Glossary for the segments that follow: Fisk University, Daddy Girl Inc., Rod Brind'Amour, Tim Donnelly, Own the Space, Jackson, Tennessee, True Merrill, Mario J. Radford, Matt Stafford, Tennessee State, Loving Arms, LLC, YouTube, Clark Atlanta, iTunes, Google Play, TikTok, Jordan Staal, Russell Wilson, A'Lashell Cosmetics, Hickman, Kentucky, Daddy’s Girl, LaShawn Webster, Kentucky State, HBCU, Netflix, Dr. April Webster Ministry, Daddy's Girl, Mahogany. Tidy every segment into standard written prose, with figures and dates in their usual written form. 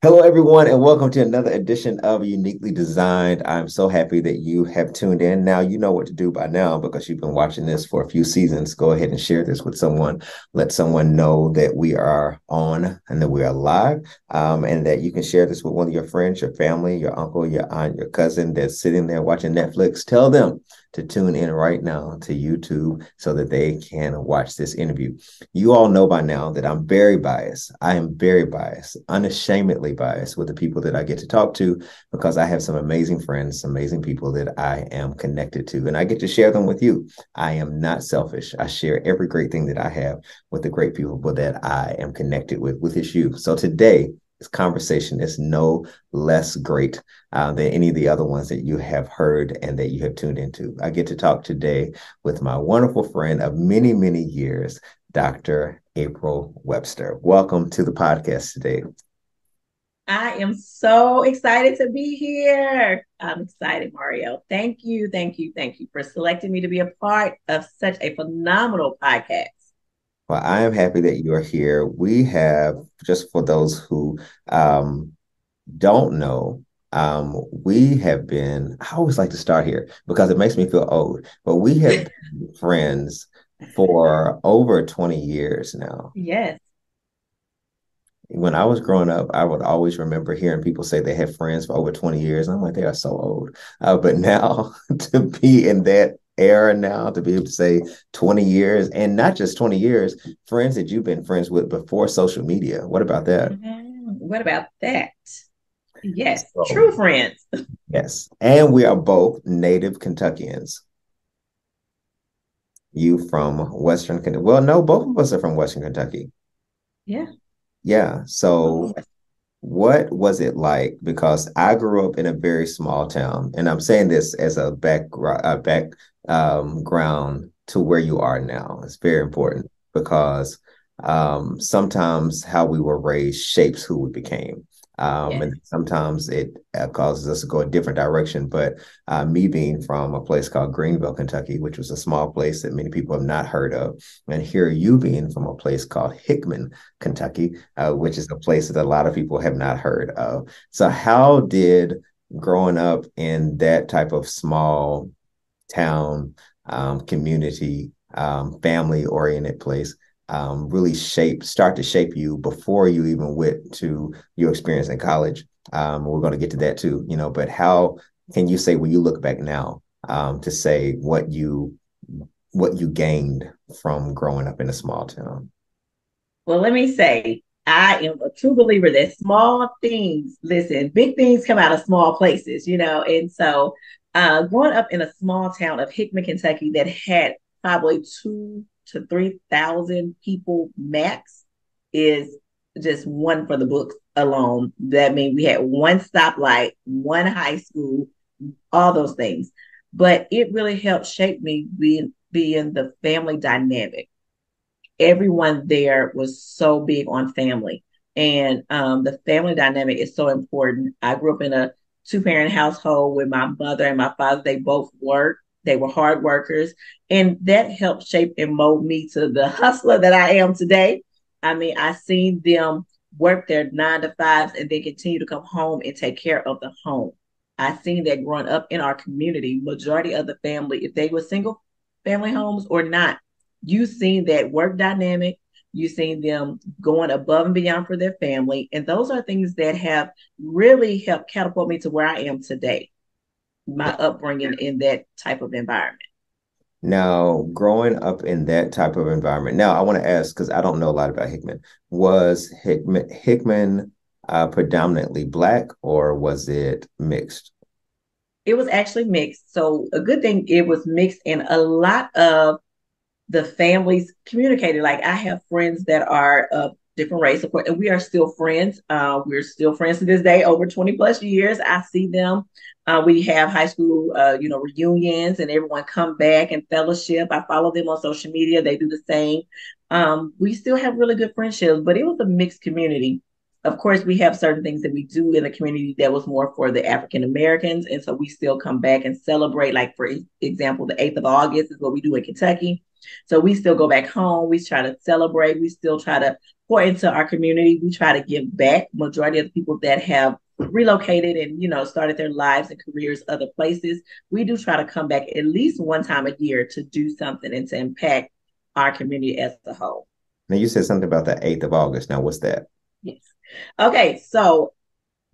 Hello, everyone, and welcome to another edition of Uniquely Designed. I'm so happy that you have tuned in. Now, you know what to do by now because you've been watching this for a few seasons. Go ahead and share this with someone. Let someone know that we are on and that we are live, and that you can share this with one of your friends, your family, your uncle, your aunt, your cousin that's sitting there watching Netflix. Tell them to tune in right now to YouTube so that they can watch this interview. You all know by now that I'm very biased. I am very biased, unashamedly biased with the people that I get to talk to because I have some amazing friends, some amazing people that I am connected to, and I get to share them with you. I am not selfish. I share every great thing that I have with the great people that I am connected with it's you. So today, this conversation is no less great than any of the other ones that you have heard and that you have tuned into. I get to talk today with my wonderful friend of many, many years, Dr. April Webster. Welcome to the podcast today. I am so excited to be here. I'm excited, Mario. Thank you, thank you, thank you for selecting me to be a part of such a phenomenal podcast. Well, I am happy that you are here. We have, just for those who don't know, we have been, I always like to start here because it makes me feel old, but we have been friends for over 20 years now. Yes. When I was growing up, I would always remember hearing people say they had friends for over 20 years. And I'm like, they are so old. But now to be in that era now, to be able to say 20 years, and not just 20 years, friends that you've been friends with before social media. What about that? What about that? Yes, so, true friends. Yes, and we are both native Kentuckians. You from Western Kentucky? Well, no, both of us are from Western Kentucky. Yeah. Yeah, so what was it like? Because I grew up in a very small town, and I'm saying this as a background to where you are now. It's very important because sometimes how we were raised shapes who we became. Yes. And sometimes it causes us to go a different direction. But me being from a place called Greenville, Kentucky, which was a small place that many people have not heard of, and here you being from a place called Hickman, Kentucky, which is a place that a lot of people have not heard of. So how did growing up in that type of small town, community, family-oriented place really start to shape you before you even went to your experience in college? We're going to get to that too, you know, but how can you say when you look back now to say what you gained from growing up in a small town? Well, let me say, I am a true believer that small things, listen, big things come out of small places, you know, and so growing up in a small town of Hickman, Kentucky, that had probably 2,000 to 3,000 people max is just one for the books alone. That means we had one stoplight, one high school, all those things. But it really helped shape me being the family dynamic. Everyone there was so big on family. And the family dynamic is so important. I grew up in a two-parent household with my mother and my father. They both worked. They were hard workers, and that helped shape and mold me to the hustler that I am today. I mean, I seen them work their 9-to-5s and then continue to come home and take care of the home. I seen that growing up in our community, majority of the family, if they were single family homes or not, you seen that work dynamic. You seen them going above and beyond for their family. And those are things that have really helped catapult me to where I am today. My upbringing in that type of environment. Now, growing up in that type of environment. Now, I want to ask, because I don't know a lot about Hickman. Was Hickman predominantly Black, or was it mixed? It was actually mixed. So a good thing it was mixed, and a lot of the families communicated. Like, I have friends that are of different race, of course, and we are still friends. We're still friends to this day, over 20 plus years. I see them. We have high school, reunions, and everyone come back and fellowship. I follow them on social media. They do the same. We still have really good friendships, but it was a mixed community. Of course, we have certain things that we do in a community that was more for the African Americans. And so we still come back and celebrate, like, for example, the 8th of August is what we do in Kentucky. So we still go back home. We try to celebrate. We still try to pour into our community. We try to give back. Majority of the people that have relocated and, you know, started their lives and careers other places, we do try to come back at least one time a year to do something and to impact our community as a whole. Now, you said something about the 8th of August. Now, what's that? Yes. Okay, so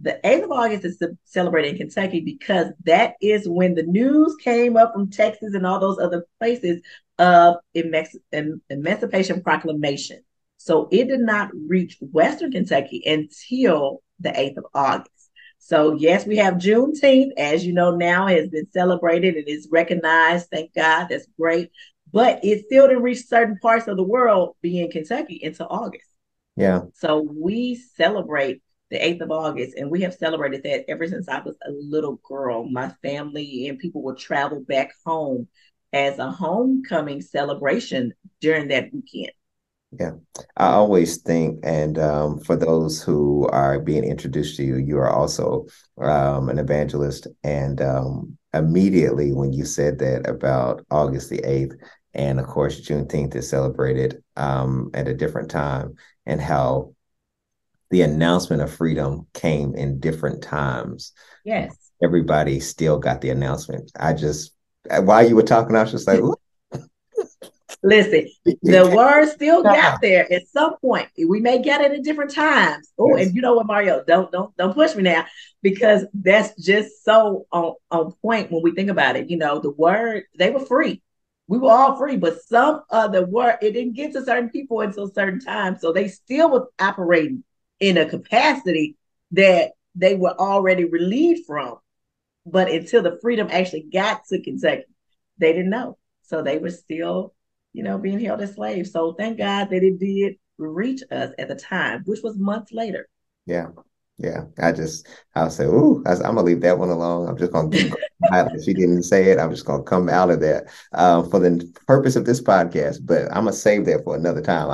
the 8th of August is celebrated in Kentucky because that is when the news came up from Texas and all those other places of Emancipation Proclamation. So it did not reach Western Kentucky until the 8th of August. So, yes, we have Juneteenth, as you know, now has been celebrated. It is recognized. Thank God. That's great. But it still didn't reach certain parts of the world, being Kentucky, until August. Yeah. So we celebrate the 8th of August, and we have celebrated that ever since I was a little girl. My family and people would travel back home as a homecoming celebration during that weekend. Yeah, I always think, and for those who are being introduced to you, you are also an evangelist. And immediately when you said that about August the 8th, and of course, Juneteenth is celebrated at a different time, and how the announcement of freedom came in different times. Yes. Everybody still got the announcement. While you were talking, I was just like, ooh. Listen, the word still got there at some point. We may get it at different times. Oh, yes. And you know what, Mario, don't push me now, because that's just so on point when we think about it. You know, the word, they were free. We were all free, but some other word, it didn't get to certain people until certain times. So they still were operating in a capacity that they were already relieved from. But until the freedom actually got to Kentucky, they didn't know. So they were still, you know, being held as slaves. So thank God that it did reach us at the time, which was months later. Yeah. Yeah. I'll say, ooh, I'm going to leave that one alone. I'm just going to keep quiet. She didn't say it. I'm just going to come out of that for the purpose of this podcast, but I'm going to save that for another time.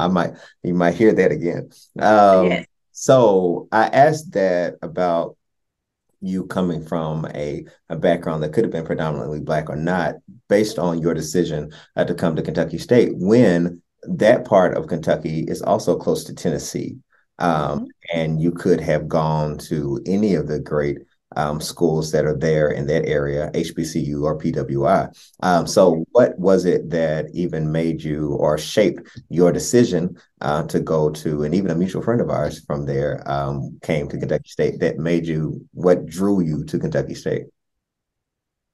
You might hear that again. Yes. So I asked that about you coming from a background that could have been predominantly Black or not, based on your decision to come to Kentucky State, when that part of Kentucky is also close to Tennessee. And you could have gone to any of the great schools that are there in that area, HBCU or PWI. So what was it that even made you or shaped your decision to go to, and even a mutual friend of ours from there came to Kentucky State, that made you, what drew you to Kentucky State?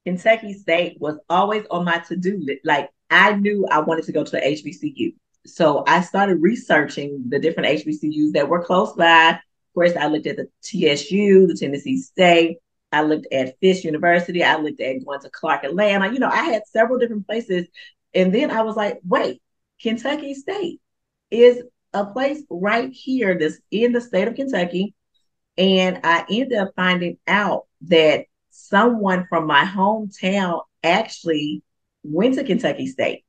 Kentucky State was always on my to-do list. Like, I knew I wanted to go to HBCU. So I started researching the different HBCUs that were close by. Of course, I looked at the TSU, the Tennessee State. I looked at Fisk University. I looked at going to Clark Atlanta. You know, I had several different places. And then I was like, wait, Kentucky State is a place right here that's in the state of Kentucky. And I ended up finding out that someone from my hometown actually went to Kentucky State.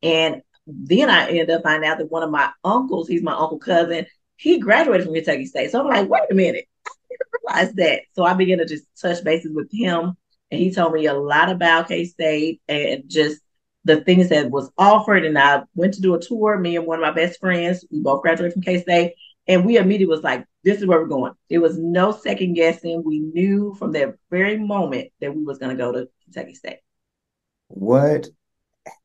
And then I ended up finding out that one of my uncles, he's my uncle cousin, he graduated from Kentucky State. So I'm like, wait a minute, I didn't realize that. So I began to just touch bases with him. And he told me a lot about K-State and just the things that was offered. And I went to do a tour, me and one of my best friends, we both graduated from K-State. And we immediately was like, this is where we're going. There was no second guessing. We knew from that very moment that we was going to go to Kentucky State. What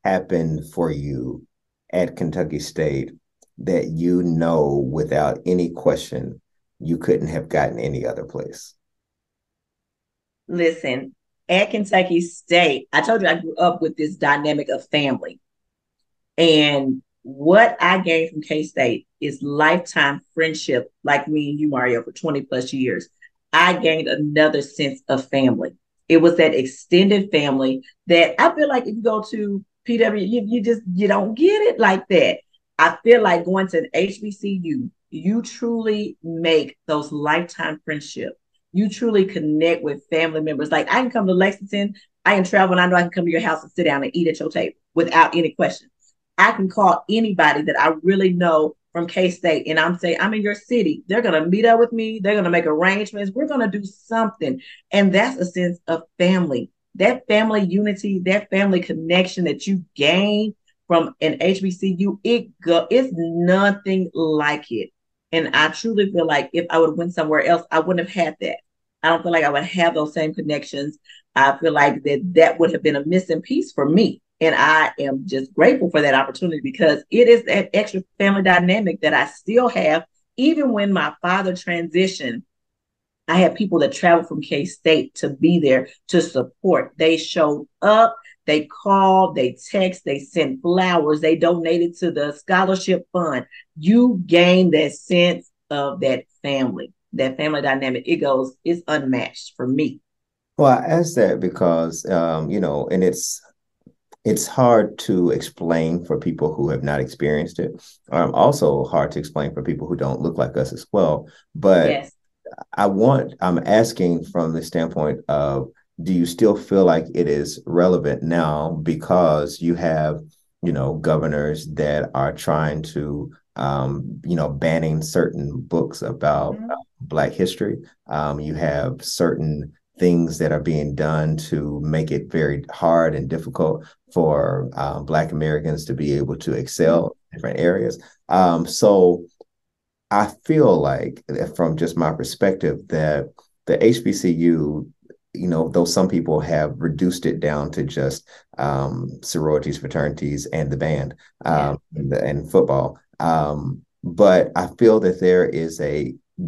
happened for you at Kentucky State that you know without any question you couldn't have gotten any other place? Listen, at Kentucky State, I told you I grew up with this dynamic of family. And what I gained from K-State is lifetime friendship, like me and you, Mario, for 20 plus years. I gained another sense of family. It was that extended family that I feel like if you go to PW, you don't get it like that. I feel like going to an HBCU, you truly make those lifetime friendships. You truly connect with family members. Like, I can come to Lexington, I can travel, and I know I can come to your house and sit down and eat at your table without any question. I can call anybody that I really know from K-State and I'm saying, I'm in your city. They're going to meet up with me. They're going to make arrangements. We're going to do something. And that's a sense of family, that family unity, that family connection that you gain from an HBCU, it's nothing like it. And I truly feel like if I would have went somewhere else, I wouldn't have had that. I don't feel like I would have those same connections. I feel like that would have been a missing piece for me. And I am just grateful for that opportunity, because it is that extra family dynamic that I still have. Even when my father transitioned, I had people that traveled from K-State to be there to support. They showed up, they called, they text, they sent flowers, they donated to the scholarship fund. You gain that sense of that family dynamic. It's unmatched for me. Well, I ask that because, and it's hard to explain for people who have not experienced it. Also hard to explain for people who don't look like us as well. But yes. I'm asking from the standpoint of, do you still feel like it is relevant now, because you have, governors that are trying to, banning certain books about Black history. You have certain things that are being done to make it very hard and difficult for Black Americans to be able to excel in different areas. So I feel like, from just my perspective, that the HBCU, though some people have reduced it down to just sororities, fraternities, and the band and football. But I feel that there is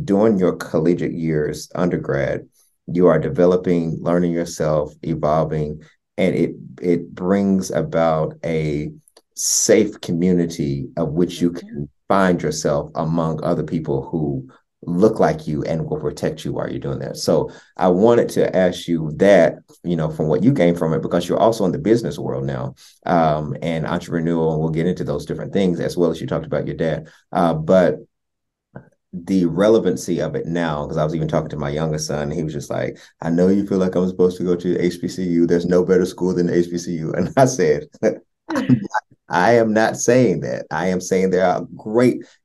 during your collegiate years, undergrad, you are developing, learning yourself, evolving, and it brings about a safe community of which you can find yourself among other people who look like you and will protect you while you're doing that. So I wanted to ask you that, from what you gained from it, because you're also in the business world now, and entrepreneurial, and we'll get into those different things, as well as you talked about your dad. But the relevancy of it now, because I was even talking to my youngest son, and he was just like, I know you feel like I'm supposed to go to HBCU. There's no better school than the HBCU. And I said, I am not saying that. I am saying there are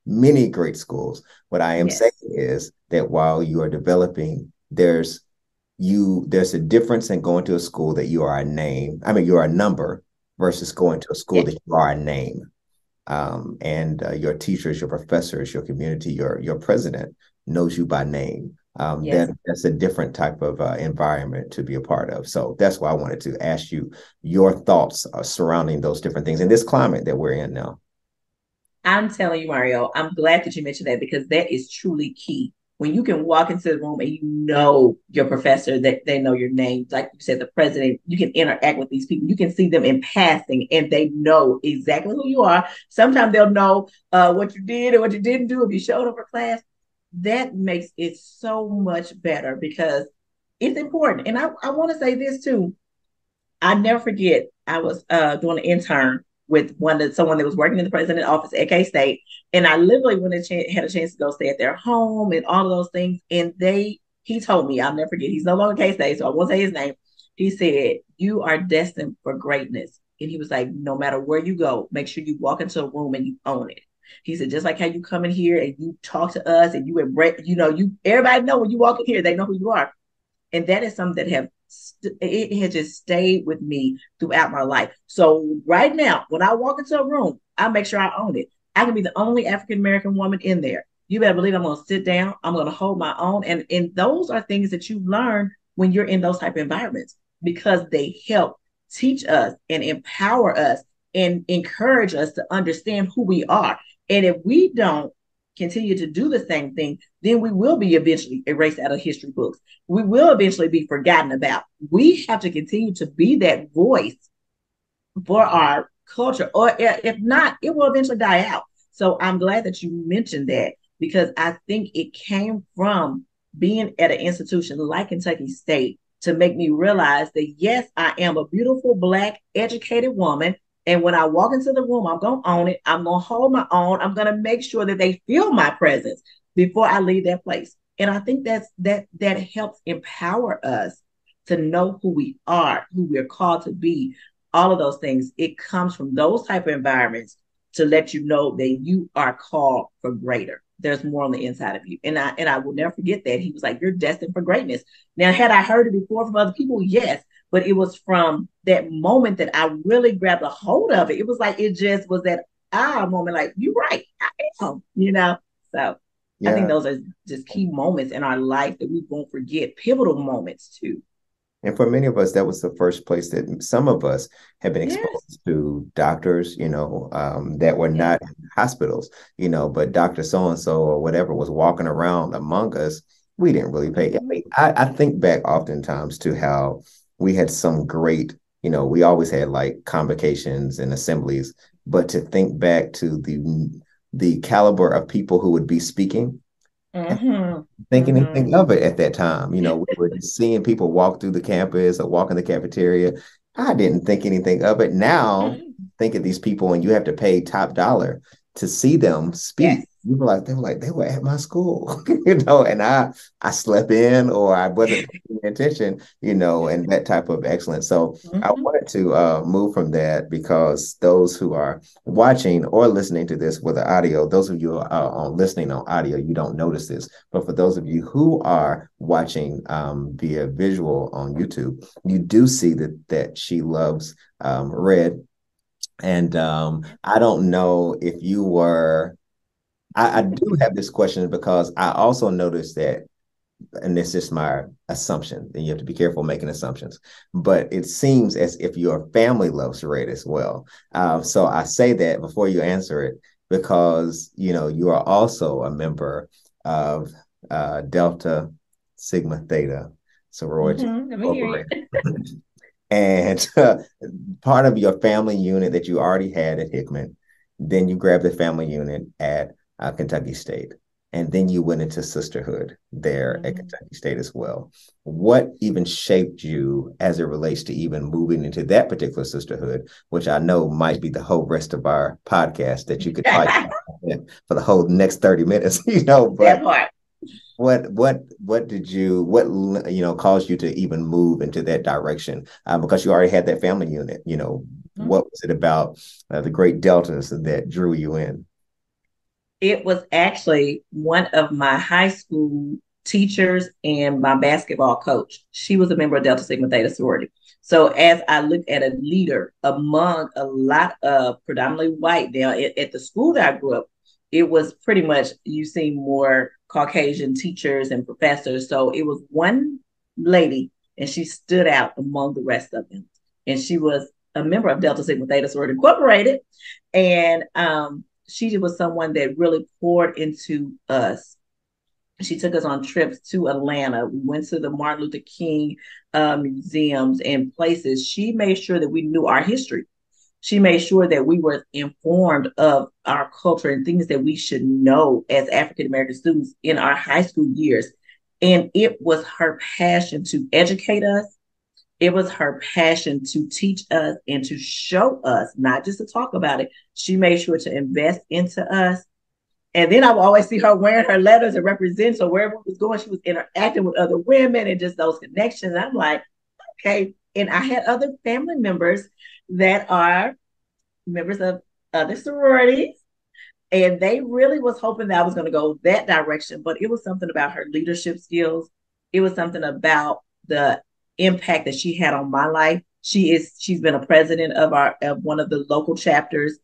many great schools. What I am saying is that while you are developing, there's a difference in going to a school that you are a name. I mean, you are a number, versus going to a school that you are a name. And your teachers, your professors, your community, your president knows you by name. That's a different type of environment to be a part of. So that's why I wanted to ask you your thoughts surrounding those different things in this climate that we're in now. I'm telling you, Mario, I'm glad that you mentioned that, because that is truly key. When you can walk into the room and your professor, that they know your name, like you said, the president, you can interact with these people. You can see them in passing and they know exactly who you are. Sometimes they'll know what you did or what you didn't do if you showed up for class. That makes it so much better, because it's important. And I want to say this too. I never forget, I was doing an intern with someone that was working in the president's office at K-State. And I literally had a chance to go stay at their home and all of those things. And he told me, I'll never forget, he's no longer K-State, so I won't say his name. He said, you are destined for greatness. And he was like, no matter where you go, make sure you walk into a room and you own it. He said, just like how you come in here and you talk to us and you embrace, everybody know when you walk in here, they know who you are. And that is something that it has just stayed with me throughout my life. So right now, when I walk into a room, I make sure I own it. I can be the only African-American woman in there. You better believe I'm going to sit down. I'm going to hold my own. And those are things that you learn when you're in those type of environments, because they help teach us and empower us and encourage us to understand who we are. And if we don't continue to do the same thing, then we will be eventually erased out of history books. We will eventually be forgotten about. We have to continue to be that voice for our culture, or if not, it will eventually die out. So I'm glad that you mentioned that, because I think it came from being at an institution like Kentucky State to make me realize that, yes, I am a beautiful Black educated woman. And when I walk into the room, I'm going to own it. I'm going to hold my own. I'm going to make sure that they feel my presence before I leave that place. And I think that helps empower us to know who we are, who we're called to be, all of those things. It comes from those type of environments to let you know that you are called for greater. There's more on the inside of you. And I will never forget that. He was like, you're destined for greatness. Now, had I heard it before from other people? Yes. But it was from that moment that I really grabbed a hold of it. It was like, it just was that ah moment, like, you're right, I am, you know? So yeah. I think those are just key moments in our life that we won't forget, pivotal moments too. And for many of us, that was the first place that some of us have been exposed yes. to doctors, you know, that were not yeah. in hospitals, you know, but Dr. So-and-so or whatever was walking around among us. We didn't really pay. I mean, I think back oftentimes to how we had some great, you know, we always had like convocations and assemblies, but to think back to the caliber of people who would be speaking, mm-hmm. thinking mm-hmm. anything of it at that time. You know, we were just seeing people walk through the campus or walk in the cafeteria. I didn't think anything of it. Now, mm-hmm. think of these people and you have to pay top dollar to see them speak. Yes. You were like, they were at my school, you know, and I slept in or I wasn't paying attention, you know, and that type of excellence. So mm-hmm. I wanted to move from that because those who are watching or listening to this with the audio, those of you who are listening on audio, you don't notice this. But for those of you who are watching via visual on YouTube, you do see that she loves red. And I don't know if you were... I do have this question because I also noticed that, and this is my assumption, and you have to be careful making assumptions, but it seems as if your family loves red as well. So I say that before you answer it, because, you know, you are also a member of Delta Sigma Theta sorority. Mm-hmm. And part of your family unit that you already had at Hickman, then you grabbed the family unit at Kentucky State. And then you went into sisterhood there mm-hmm. at Kentucky State as well. What even shaped you as it relates to even moving into that particular sisterhood, which I know might be the whole rest of our podcast that you could talk about for the whole next 30 minutes, you know, but what did you, what, you know, caused you to even move into that direction? Because you already had that family unit, you know, mm-hmm. what was it about the great deltas that drew you in? It was actually one of my high school teachers and my basketball coach. She was a member of Delta Sigma Theta sorority. So as I looked at a leader among a lot of predominantly white now at the school that I grew up, it was pretty much, you see more Caucasian teachers and professors. So it was one lady and she stood out among the rest of them. And she was a member of Delta Sigma Theta sorority incorporated. And, she was someone that really poured into us. She took us on trips to Atlanta. We went to the Martin Luther King museums and places. She made sure that we knew our history. She made sure that we were informed of our culture and things that we should know as African-American students in our high school years. And it was her passion to educate us. It was her passion to teach us and to show us, not just to talk about it. She made sure to invest into us. And then I would always see her wearing her letters and represent. So wherever it was going, she was interacting with other women and just those connections. I'm like, okay. And I had other family members that are members of other sororities. And they really was hoping that I was going to go that direction. But it was something about her leadership skills. It was something about the impact that she had on my life. She's been a president of one of the local chapters.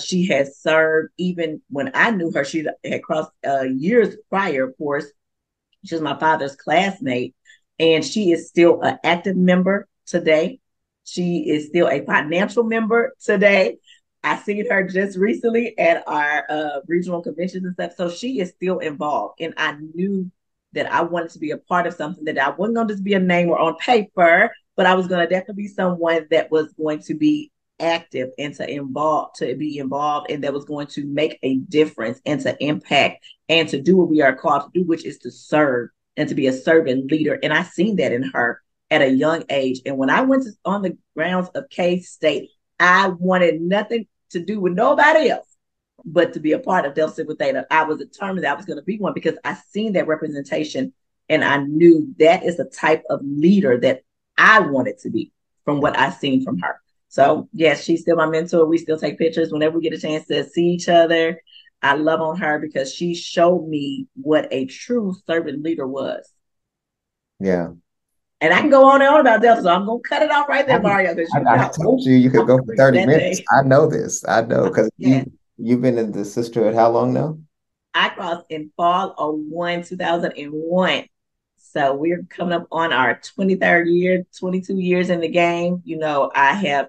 She has served even when I knew her. She had crossed years prior, of course. She was my father's classmate, and she is still an active member today. She is still a financial member today. I seen her just recently at our regional conventions and stuff. So she is still involved, and I knew that I wanted to be a part of something that I wasn't going to just be a name or on paper, but I was going to definitely be someone that was going to be active and to be involved and that was going to make a difference and to impact and to do what we are called to do, which is to serve and to be a servant leader. And I seen that in her at a young age. And when I went on the grounds of K-State, I wanted nothing to do with nobody else but to be a part of Delta Sigma Theta. I was determined that I was going to be one because I seen that representation and I knew that is the type of leader that I wanted to be from what I seen from her. So yes, she's still my mentor. We still take pictures whenever we get a chance to see each other. I love on her because she showed me what a true servant leader was. Yeah. And I can go on and on about Delta, so I'm going to cut it off right there, Mario. I told you could go for 30 minutes. Day. I know this. I know, because you've been in the sisterhood how long now? I crossed in fall of 2001. So we're coming up on our 23rd year, 22 years in the game. You know, I have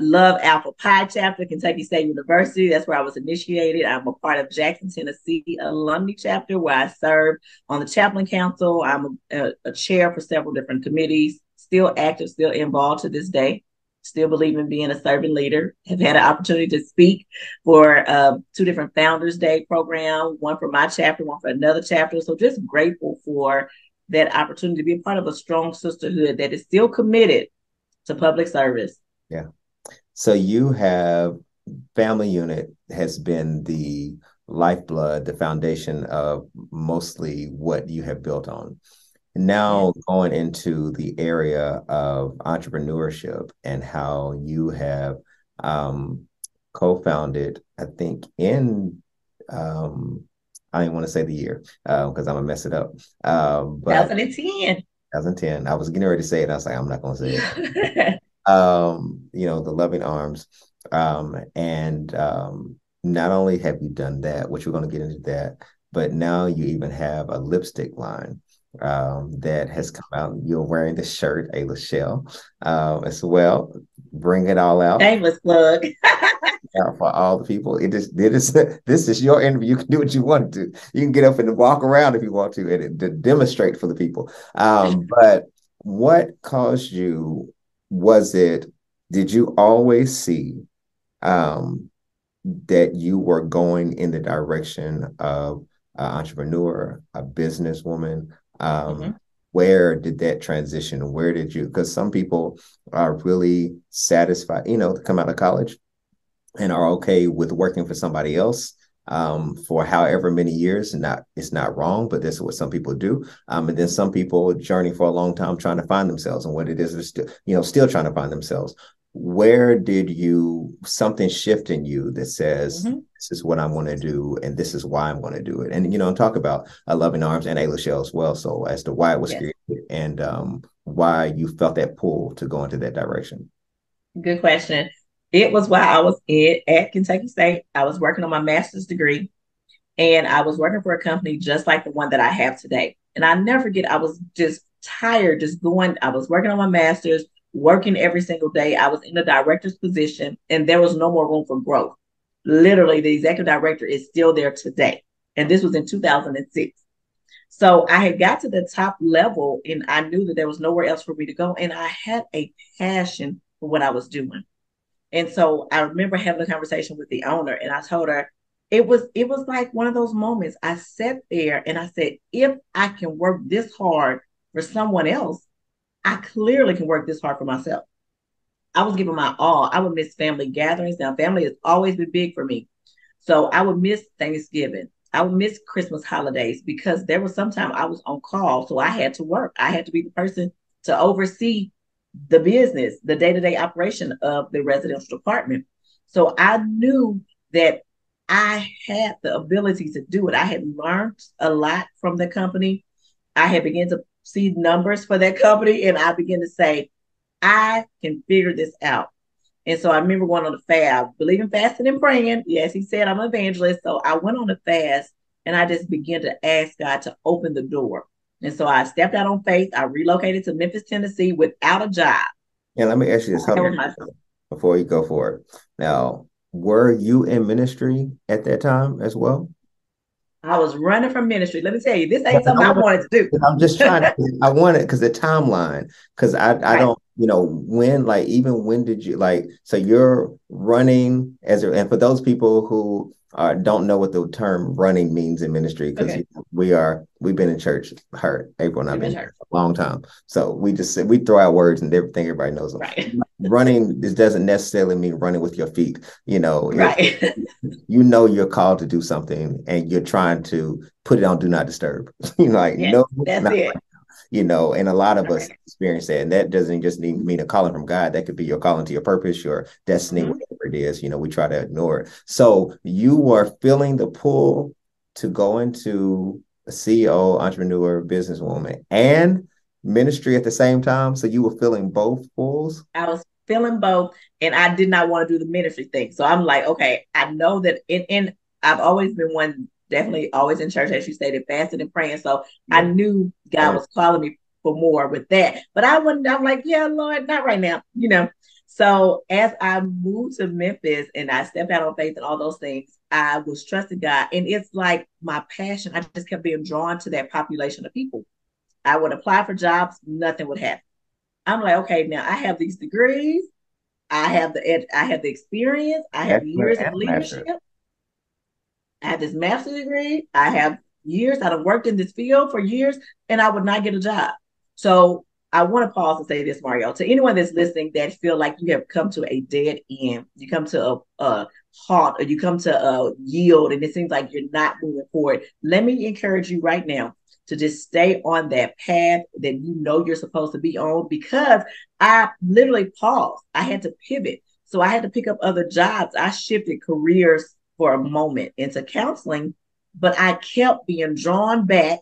love Alpha Pi chapter, Kentucky State University. That's where I was initiated. I'm a part of Jackson, Tennessee alumni chapter, where I served on the chaplain council. I'm a chair for several different committees, still active, still involved to this day. Still believe in being a servant leader. Have had an opportunity to speak for two different Founders Day program, one for my chapter, one for another chapter. So just grateful for that opportunity to be a part of a strong sisterhood that is still committed to public service. Yeah. So you have family unit has been the lifeblood, the foundation of mostly what you have built on. Now going into the area of entrepreneurship and how you have co-founded, I think in, I didn't want to say the year because I'm going to mess it up. But 2010. 2010. I was getting ready to say it. I was like, I'm not going to say it. You know, the Loving Arms. And not only have you done that, which we're going to get into that, but now you even have a lipstick line that has come out. You're wearing the shirt, A'Lashell, as well. Bring it all out. Shameless plug. For all the people. This is your interview. You can do what you want to do. You can get up and walk around if you want to and to demonstrate for the people. But what caused you, did you always see that you were going in the direction of an entrepreneur, a businesswoman? Where did that transition? Where did you? Because some people are really satisfied, you know, to come out of college and are okay with working for somebody else for however many years. It's not wrong, but this is what some people do. And then some people journey for a long time trying to find themselves, and what it is, still trying to find themselves. Where did something shift in you that says, this is what I'm going to do and this is why I'm going to do it? And, you know, talk about Loving Arms and A'Lashell as well. So as to why it was created and why you felt that pull to go into that direction. Good question. It was while I was at Kentucky State. I was working on my master's degree and I was working for a company just like the one that I have today. And I never forget, I was just tired, I was working on my master's, working every single day. I was in a director's position and there was no more room for growth. Literally, the executive director is still there today. And this was in 2006. So I had got to the top level and I knew that there was nowhere else for me to go. And I had a passion for what I was doing. And so I remember having a conversation with the owner and I told her, it was like one of those moments. I sat there and I said, if I can work this hard for someone else, I clearly can work this hard for myself. I was giving my all. I would miss family gatherings. Now, family has always been big for me. So I would miss Thanksgiving. I would miss Christmas holidays because there was sometimes I was on call. So I had to work. I had to be the person to oversee the business, the day-to-day operation of the residential department. So I knew that I had the ability to do it. I had learned a lot from the company. I had begun to see numbers for that company. And I began to say, I can figure this out. And so I remember going on a fast, believe in fasting and praying. Yes, he said, I'm an evangelist. So I went on a fast and I just began to ask God to open the door. And so I stepped out on faith. I relocated to Memphis, Tennessee without a job. And let me ask you this before you go for it. Now, were you in ministry at that time as well? I was running from ministry. Let me tell you, this ain't something I wanted to do. I'm just trying to, I wanted, because the timeline, because I don't, you know, when did you, so you're running and for those people who don't know what the term running means in ministry, because we've been in church, April and I've been in church a long time. So we throw out words and everything, everybody knows them. Right. Running, this doesn't necessarily mean running with your feet, you know. Right. You know you're called to do something and you're trying to put it on do not disturb. You know, that's it. Right. You know, and a lot of us experience that. And that doesn't just mean a calling from God. That could be your calling to your purpose, your destiny, whatever it is. You know, we try to ignore it. So you were feeling the pull to go into a CEO, entrepreneur, businesswoman, and ministry at the same time? So you were feeling both pulls? I was feeling both, and I did not want to do the ministry thing. So I'm like, okay, I know that, and I've always been one, definitely always in church, as you stated, fasting and praying. So yeah. I knew God was calling me for more with that. But I wouldn't, I'm like, yeah, Lord, not right now, you know. So as I moved to Memphis and I stepped out on faith and all those things, I was trusting God. And it's like my passion, I just kept being drawn to that population of people. I would apply for jobs, nothing would happen. I'm like, okay, now I have these degrees, I have the experience, I have years of leadership, I have this master's degree, I have years, I've worked in this field for years, and I would not get a job. So I want to pause and say this, Mario, to anyone that's listening that feel like you have come to a dead end, you come to a halt, or you come to a yield, and it seems like you're not moving forward. Let me encourage you right now to just stay on that path that you know you're supposed to be on, because I literally paused. I had to pivot. So I had to pick up other jobs. I shifted careers for a moment into counseling, but I kept being drawn back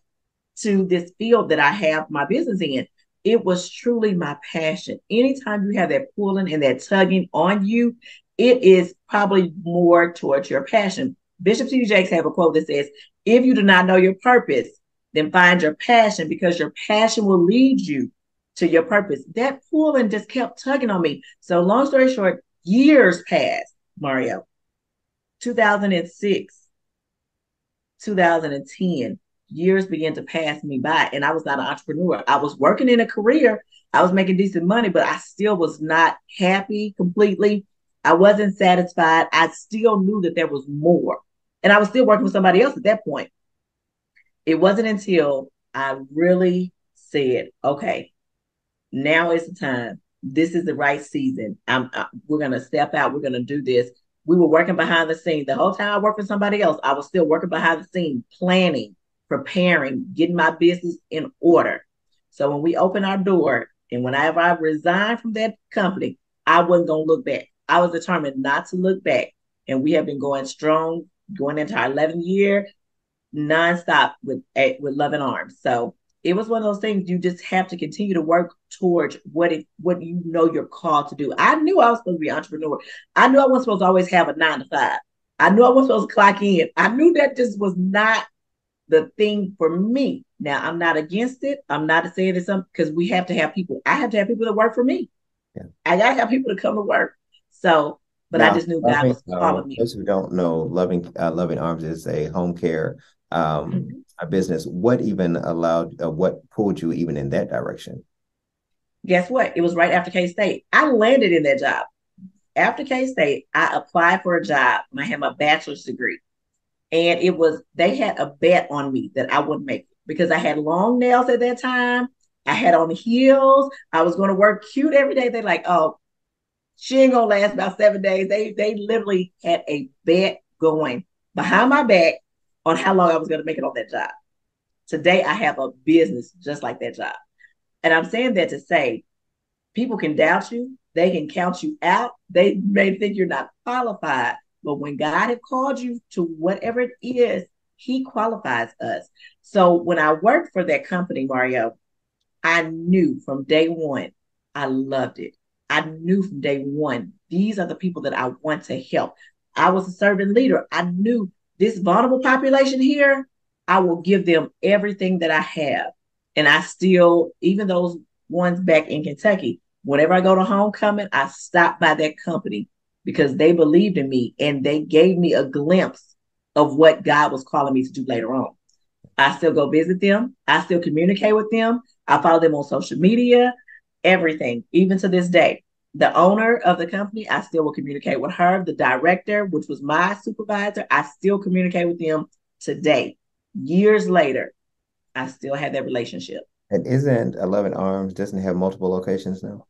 to this field that I have my business in. It was truly my passion. Anytime you have that pulling and that tugging on you, it is probably more towards your passion. Bishop C.D. Jakes have a quote that says, if you do not know your purpose, then find your passion, because your passion will lead you to your purpose. That pulling just kept tugging on me. So long story short, years passed, Mario. 2006, 2010. Years began to pass me by, and I was not an entrepreneur. I was working in a career. I was making decent money, but I still was not happy completely. I wasn't satisfied. I still knew that there was more, and I was still working with somebody else at that point. It wasn't until I really said, okay, now is the time. This is the right season. We're going to step out. We're going to do this. We were working behind the scenes. The whole time I worked for somebody else, I was still working behind the scenes, planning, preparing, getting my business in order. So when we opened our door, and whenever I resigned from that company, I wasn't going to look back. I was determined not to look back. And we have been going strong, going into our 11th year, nonstop with Loving Arms. So it was one of those things, you just have to continue to work towards what you know you're called to do. I knew I was supposed to be an entrepreneur. I knew I wasn't supposed to always have a 9-to-5. I knew I wasn't supposed to clock in. I knew that just was not the thing for me. Now, I'm not against it. I'm not saying it's something, because we have to have people. I have to have people that work for me. Yeah. I got to have people to come to work. So, but now, I just knew God was calling me. Those who don't know, Loving Arms is a home care a business. What even allowed, what pulled you even in that direction? Guess what? It was right after K-State. I landed in that job. After K-State, I applied for a job when I had my bachelor's degree. And it was, they had a bet on me that I wouldn't make it, because I had long nails at that time. I had on heels. I was going to work cute every day. They're like, oh, she ain't going to last about 7 days. They literally had a bet going behind my back on how long I was going to make it on that job. Today, I have a business just like that job. And I'm saying that to say, people can doubt you. They can count you out. They may think you're not qualified. But when God has called you to whatever it is, he qualifies us. So when I worked for that company, Mario, I knew from day one, I loved it. I knew from day one, these are the people that I want to help. I was a servant leader. I knew this vulnerable population here, I will give them everything that I have. And I still, even those ones back in Kentucky, whenever I go to homecoming, I stop by that company, because they believed in me and they gave me a glimpse of what God was calling me to do later on. I still go visit them. I still communicate with them. I follow them on social media, everything, even to this day. The owner of the company, I still will communicate with her. The director, which was my supervisor, I still communicate with them today. Years later, I still have that relationship. And isn't Loving Arms, doesn't it have multiple locations now?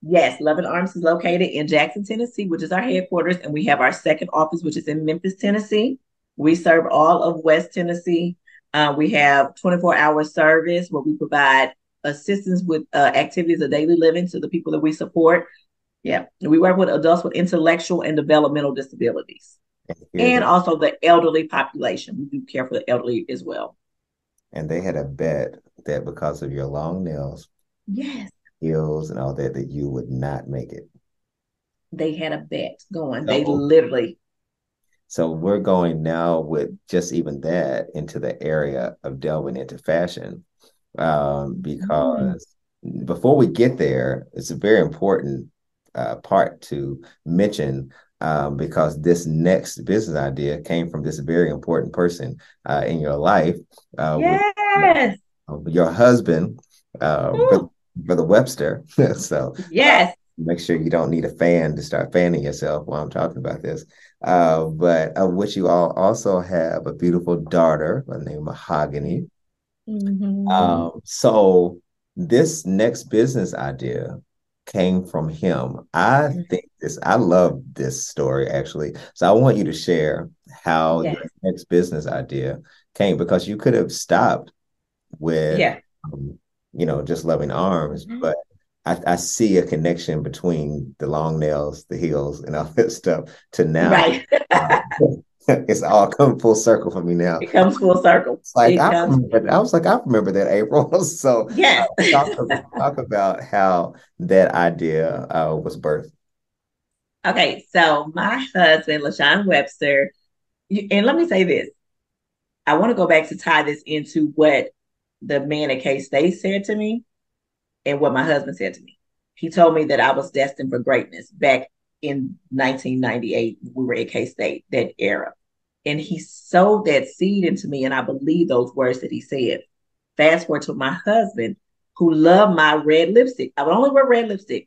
Yes, Loving Arms is located in Jackson, Tennessee, which is our headquarters. And we have our second office, which is in Memphis, Tennessee. We serve all of West Tennessee. We have 24-hour service where we provide assistance with activities of daily living to the people that we support. Yeah, we work with adults with intellectual and developmental disabilities, and also the elderly population. We do care for the elderly as well. And they had a bet that because of your long nails, yes, hills and all that, that you would not make it. They had a bet going. They literally. So we're going now with just even that into the area of delving into fashion, because before we get there, it's a very important part to mention, because this next business idea came from this very important person in your life. Yes, with your husband, Brother Webster. So yes. Make sure you don't need a fan to start fanning yourself while I'm talking about this. But of which you all also have a beautiful daughter by the name of Mahogany. Mm-hmm. So this next business idea came from him. I love this story, actually. So I want you to share how your next business idea came, because you could have stopped with, just Loving Arms, but I see a connection between the long nails, the heels, and all that stuff to now. Right. It's all come full circle for me now. It comes full circle. I remember that, April. So yes. Talk about how that idea was birthed. Okay, so my husband, LaShawn Webster, and let me say this. I want to go back to tie this into what the man at K-State said to me. And what my husband said to me, he told me that I was destined for greatness back in 1998. We were at K-State, that era. And he sowed that seed into me. And I believe those words that he said. Fast forward to my husband, who loved my red lipstick. I would only wear red lipstick.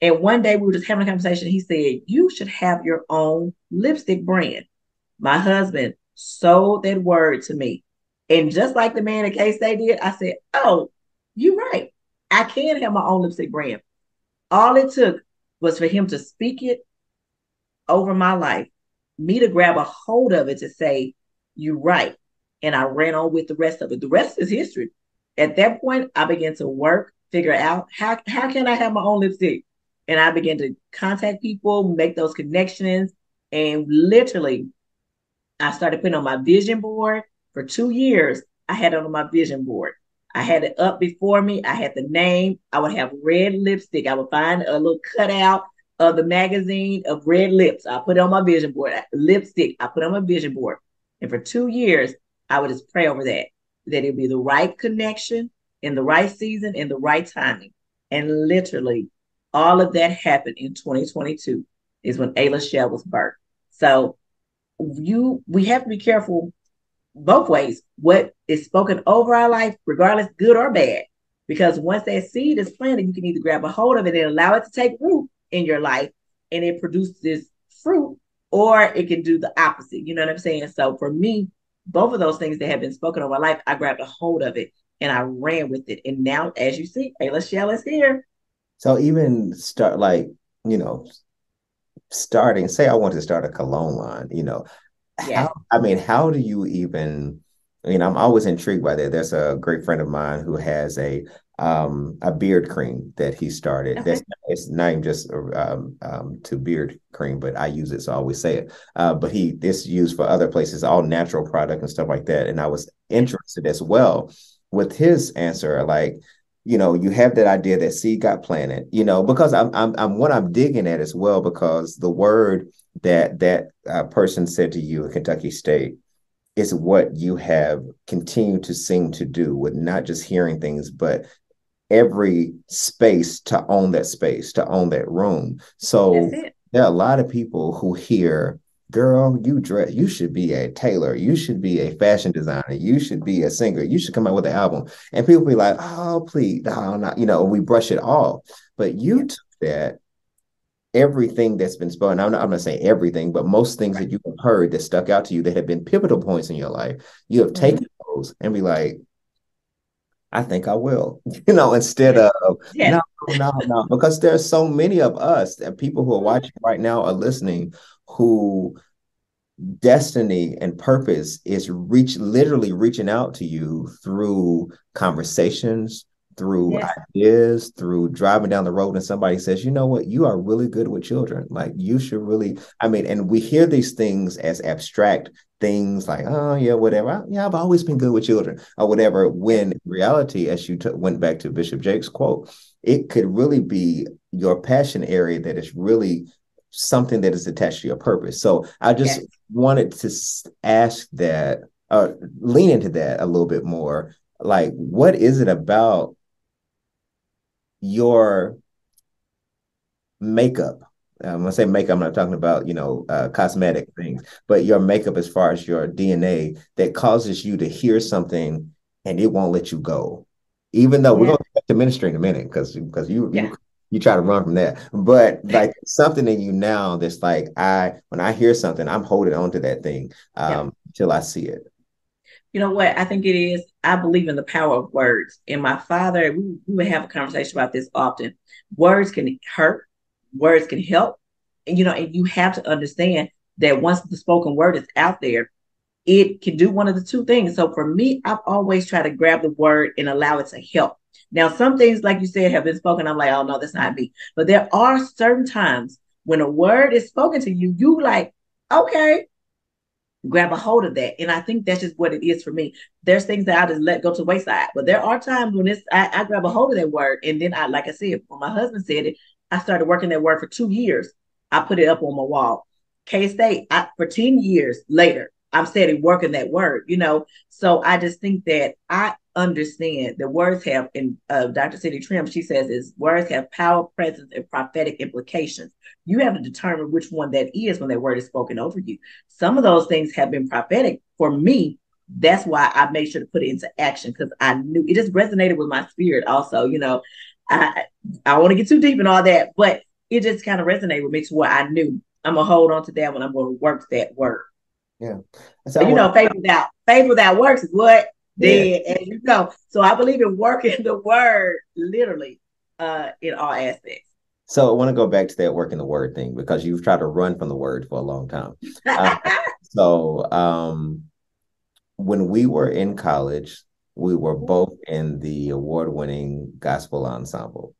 And one day we were just having a conversation. He said, you should have your own lipstick brand. My husband sowed that word to me. And just like the man at K-State did, I said, oh, you're right. I can have my own lipstick brand. All it took was for him to speak it over my life, me to grab a hold of it to say, you're right. And I ran on with the rest of it. The rest is history. At that point, I began to work, figure out how can I have my own lipstick? And I began to contact people, make those connections. And literally, I started putting on my vision board. For 2 years, I had it on my vision board. I had it up before me. I had the name. I would have red lipstick. I would find a little cutout of the magazine of red lips. I put it on my vision board. Lipstick, I put it on my vision board. And for 2 years, I would just pray over that it'd be the right connection in the right season and the right timing. And literally, all of that happened in 2022 is when A'Lashell was birthed. So we have to be careful both ways, what is spoken over our life, regardless, good or bad, because once that seed is planted, you can either grab a hold of it and allow it to take root in your life and it produces fruit, or it can do the opposite. You know what I'm saying? So for me, both of those things that have been spoken over my life, I grabbed a hold of it and I ran with it. And now, as you see, A'Lashell is here. So even start say I want to start a cologne line, how do you even, I'm always intrigued by that. There's a great friend of mine who has a beard cream that he started. Okay. It's not even just to beard cream, but I use it, so I always say it. But it's used for other places, all natural product and stuff like that. And I was interested as well with his answer, you have that idea that seed got planted, because I'm digging at as well, because the word that person said to you at Kentucky State is what you have continued to seem to do with not just hearing things, but every space to own that space, to own that room. So there are a lot of people who hear, girl, you should be a tailor. You should be a fashion designer. You should be a singer. You should come out with an album. And people be like, oh, please, we brush it off. But you took that, everything that's been spoken, I'm not saying everything, but most things that you have heard that stuck out to you that have been pivotal points in your life, you have taken those and be like, I think I will, instead of no, because there's so many of us that people who are watching right now are listening, who destiny and purpose is literally reaching out to you through conversations, through ideas, through driving down the road and somebody says, you know what, you are really good with children. Like you should really, I mean, and we hear these things as abstract things like, oh yeah, whatever. I've always been good with children or whatever. When in reality, as you went back to Bishop Jakes' quote, it could really be your passion area that is really something that is attached to your purpose. So I just wanted to ask that, lean into that a little bit more. Like, what is it about your makeup? When I say makeup, I'm not talking about, you know, cosmetic things, but your makeup as far as your DNA that causes you to hear something and it won't let you go. Even though we're going to get to ministry in a minute because you try to run from that. But like something in you now that's like, when I hear something, I'm holding on to that thing till I see it. You know what? I think it is. I believe in the power of words. And my father, we would have a conversation about this often. Words can hurt. Words can help. And, you know, and you have to understand that once the spoken word is out there, it can do one of the two things. So for me, I've always tried to grab the word and allow it to help. Now, some things, like you said, have been spoken. I'm like, oh, no, that's not me. But there are certain times when a word is spoken to you, you like, okay, grab a hold of that. And I think that's just what it is for me. There's things that I just let go to the wayside. But there are times when I grab a hold of that word. And then I, like I said, when my husband said it, I started working that word for 2 years. I put it up on my wall. K-State, for 10 years later, I'm steady working that word, you know. So I just think that I understand that words have, and Dr. Cindy Trim, she says, is words have power, presence, and prophetic implications. You have to determine which one that is when that word is spoken over you. Some of those things have been prophetic for me. That's why I made sure to put it into action because I knew it just resonated with my spirit. Also, you know, I want to get too deep and all that, but it just kind of resonated with me to where I knew I'm gonna hold on to that when I'm gonna work that word. Yeah, so you know, faith without works is what. Dead, as you know. So I believe in working the word literally in all aspects. So I want to go back to that working the word thing because you've tried to run from the word for a long time. So when we were in college, we were both in the award-winning gospel ensemble.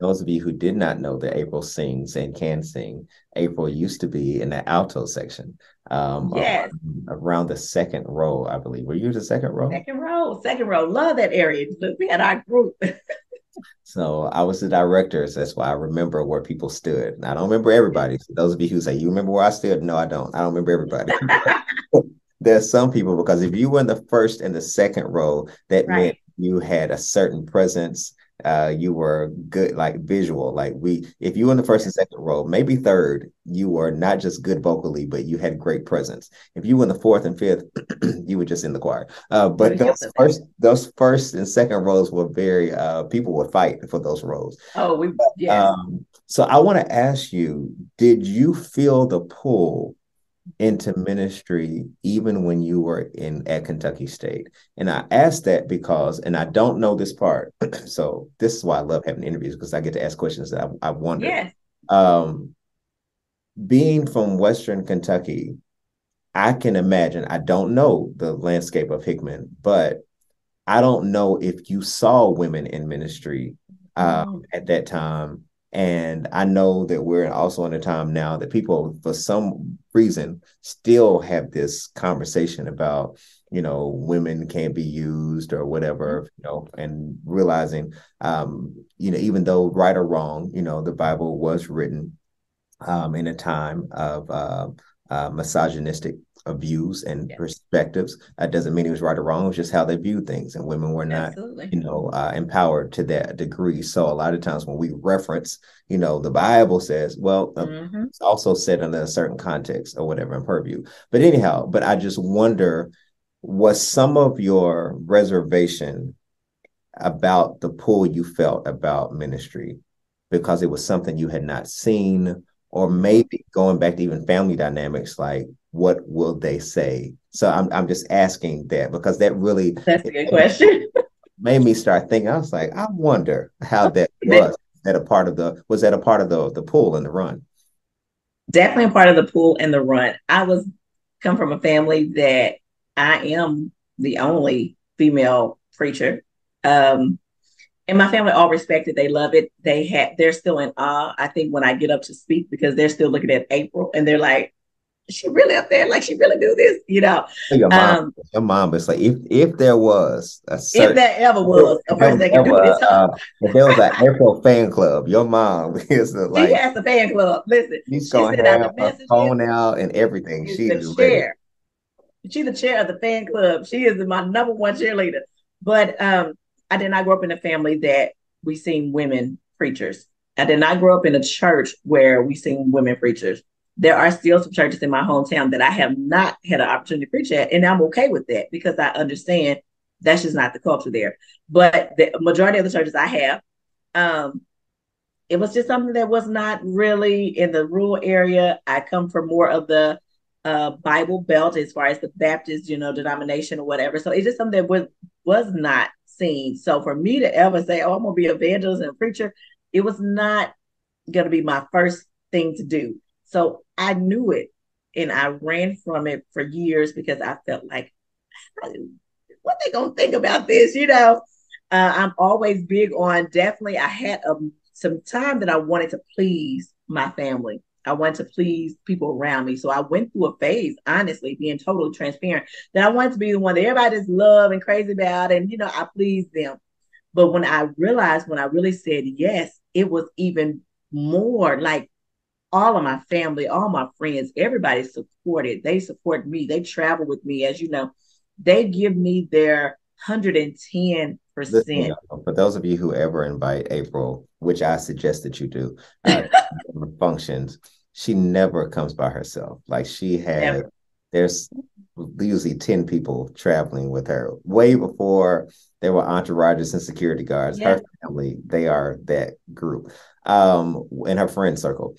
Those of you who did not know that April sings and can sing, April used to be in the alto section around the second row, I believe. Were you the second row? Second row. Love that area. Look, we had our group. So I was the director. So that's why I remember where people stood. And I don't remember everybody. So those of you who say, you remember where I stood? No, I don't. I don't remember everybody. There's some people, because if you were in the first and the second row, that meant you had a certain presence. You were good, like visual, like if you were in the first and second row, maybe third, you were not just good vocally, but you had great presence. If you were in the fourth and fifth, you were just in the choir. But those first and second rows were very, people would fight for those rows. So I want to ask you, did you feel the pull into ministry even when you were at Kentucky State? And I asked that because, and I don't know this part, so this is why I love having interviews, because I get to ask questions that I wondered. Being from Western Kentucky, I can imagine, I don't know the landscape of Hickman, but I don't know if you saw women in ministry at that time. And I know that we're also in a time now that people, for some reason, still have this conversation about, you know, women can't be used or whatever, you know, and realizing, you know, even though right or wrong, you know, the Bible was written in a time of misogynistic views and perspectives. That doesn't mean it was right or wrong. It was just how they viewed things, and women were not, you know, empowered to that degree. So a lot of times when we reference, you know, the Bible says, well, it's also said in a certain context or whatever and purview. But anyhow, but I just wonder, was some of your reservation about the pull you felt about ministry because it was something you had not seen, or maybe going back to even family dynamics, like, what will they say? So I'm just asking that because that really, that's a good question. Made me start thinking. I was like, I wonder how that was. Was that a part of the pull and the run? Definitely a part of the pull and the run. I come from a family that I am the only female preacher. And my family all respect it. They love it. They're still in awe, I think, when I get up to speak, because they're still looking at April and they're like, she really up there? Like, she really do this, you know? Your mom is like, if there was a certain, if there ever was a person that could do this, if there was an April fan club, your mom is like, she has the fan club. Listen, she's going to have her phone out and everything. She's the chair of the fan club. She is my number one cheerleader. But I did not grow up in a family that we seen women preachers. I did not grow up in a church where we seen women preachers. There are still some churches in my hometown that I have not had an opportunity to preach at, and I'm okay with that because I understand that's just not the culture there. But the majority of the churches I have, it was just something that was not really in the rural area. I come from more of the Bible Belt as far as the Baptist, denomination or whatever. So it's just something that was not seen. So for me to ever say, oh, I'm going to be an evangelist and a preacher, it was not going to be my first thing to do. So I knew it and I ran from it for years because I felt like, what they going to think about this? I'm always big on, definitely, I had some time that I wanted to please my family. I wanted to please people around me. So I went through a phase, honestly, being totally transparent, that I wanted to be the one that everybody just love and crazy about. And, I pleased them. But when I realized, when I really said yes, it was even more like, all of my family, all my friends, everybody supported. They support me. They travel with me. As you know, they give me their 110%. Listen, for those of you who ever invite April, which I suggest that you do, functions, she never comes by herself. Like she had, never. There's usually 10 people traveling with her way before there were entourages and security guards. Yeah. Her family, they are that group in her friend circle.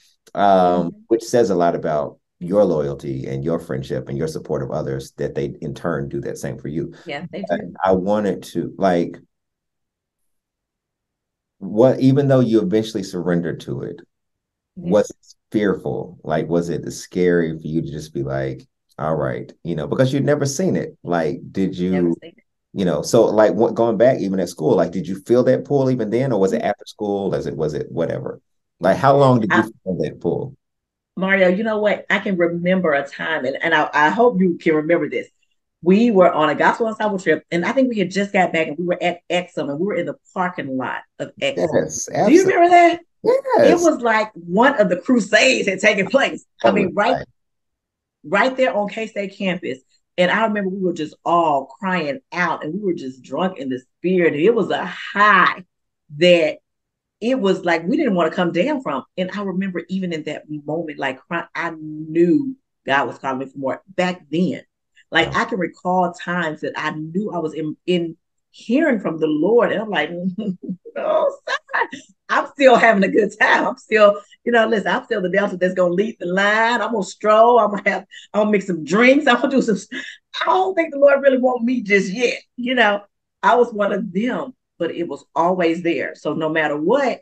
Which says a lot about your loyalty and your friendship and your support of others, that they in turn do that same for you. Yeah, they do. And I wanted to even though you eventually surrendered to it, yeah. Was it fearful? Like, was it scary for you to just be like, all right, because you'd never seen it. Like, did you, so like what, going back even at school, like, did you feel that pull even then? Or was it after school? Was it whatever? Like, how long did you feel that pull? Mario, you know what? I can remember a time, and I hope you can remember this. We were on a gospel ensemble trip, and I think we had just got back, and we were at Exum, and we were in the parking lot of Exum. Yes, absolutely. Do you remember that? Yes. It was like one of the crusades had taken place. Right there on K-State campus. And I remember we were just all crying out, and we were just drunk in the spirit. And it was a high that it was like we didn't want to come down from. And I remember even in that moment, like I knew God was calling me for more back then. Like I can recall times that I knew I was in hearing from the Lord. And I'm like, oh, sorry. I'm still having a good time. I'm still, listen, I'm still the Delta that's going to lead the line. I'm going to stroll. I'm going to make some drinks. I'm going to do some. I don't think the Lord really wants me just yet. I was one of them. But it was always there. So no matter what